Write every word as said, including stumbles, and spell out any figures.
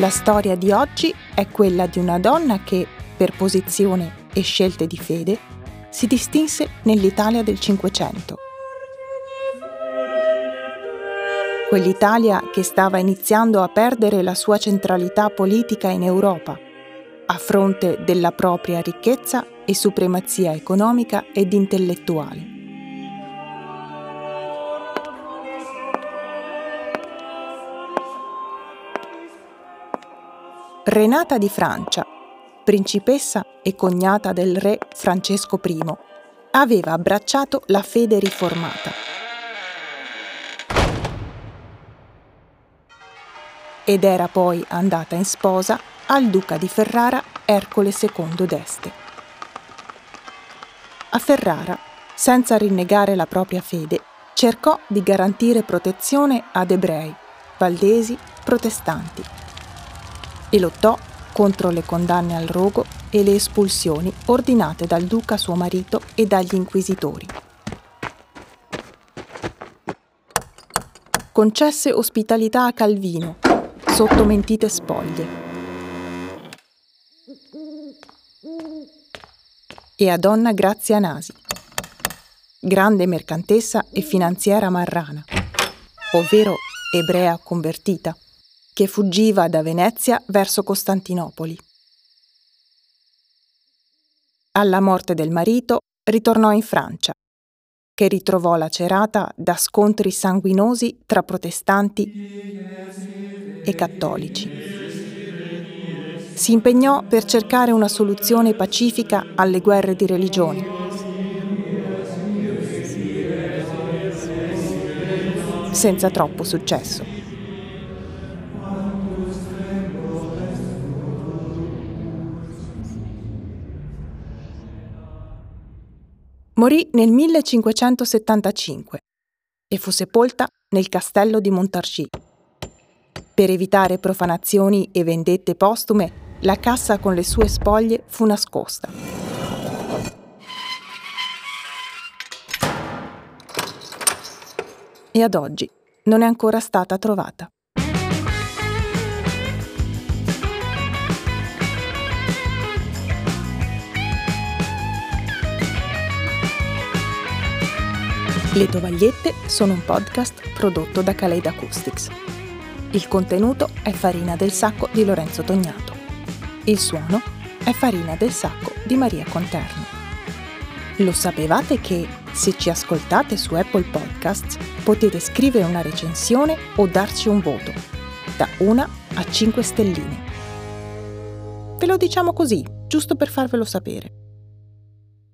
La storia di oggi è quella di una donna che, per posizione e scelte di fede, si distinse nell'Italia del Cinquecento. Quell'Italia che stava iniziando a perdere la sua centralità politica in Europa, a fronte della propria ricchezza e supremazia economica ed intellettuale. Renata di Francia, principessa e cognata del re Francesco Primo, aveva abbracciato la fede riformata. Ed era poi andata in sposa al duca di Ferrara Ercole Secondo d'Este. A Ferrara, senza rinnegare la propria fede, cercò di garantire protezione ad ebrei, valdesi, protestanti, e lottò contro le condanne al rogo e le espulsioni ordinate dal duca suo marito e dagli inquisitori. Concesse ospitalità a Calvino, sotto mentite spoglie, e a donna Grazia Nasi, grande mercantessa e finanziera marrana, ovvero ebrea convertita, che fuggiva da Venezia verso Costantinopoli. Alla morte del marito ritornò in Francia, che ritrovò lacerata da scontri sanguinosi tra protestanti e cattolici. Si impegnò per cercare una soluzione pacifica alle guerre di religione. Senza troppo successo. Morì nel millecinquecentosettantacinque e fu sepolta nel castello di Montarci. Per evitare profanazioni e vendette postume, la cassa con le sue spoglie fu nascosta. E ad oggi non è ancora stata trovata. Le Tovagliette sono un podcast prodotto da Caleida Acoustics. Il contenuto è farina del sacco di Lorenzo Tognato. Il suono è farina del sacco di Maria Conterno. Lo sapevate che, se ci ascoltate su Apple Podcasts, potete scrivere una recensione o darci un voto, da una a cinque stelline. Ve lo diciamo così, giusto per farvelo sapere.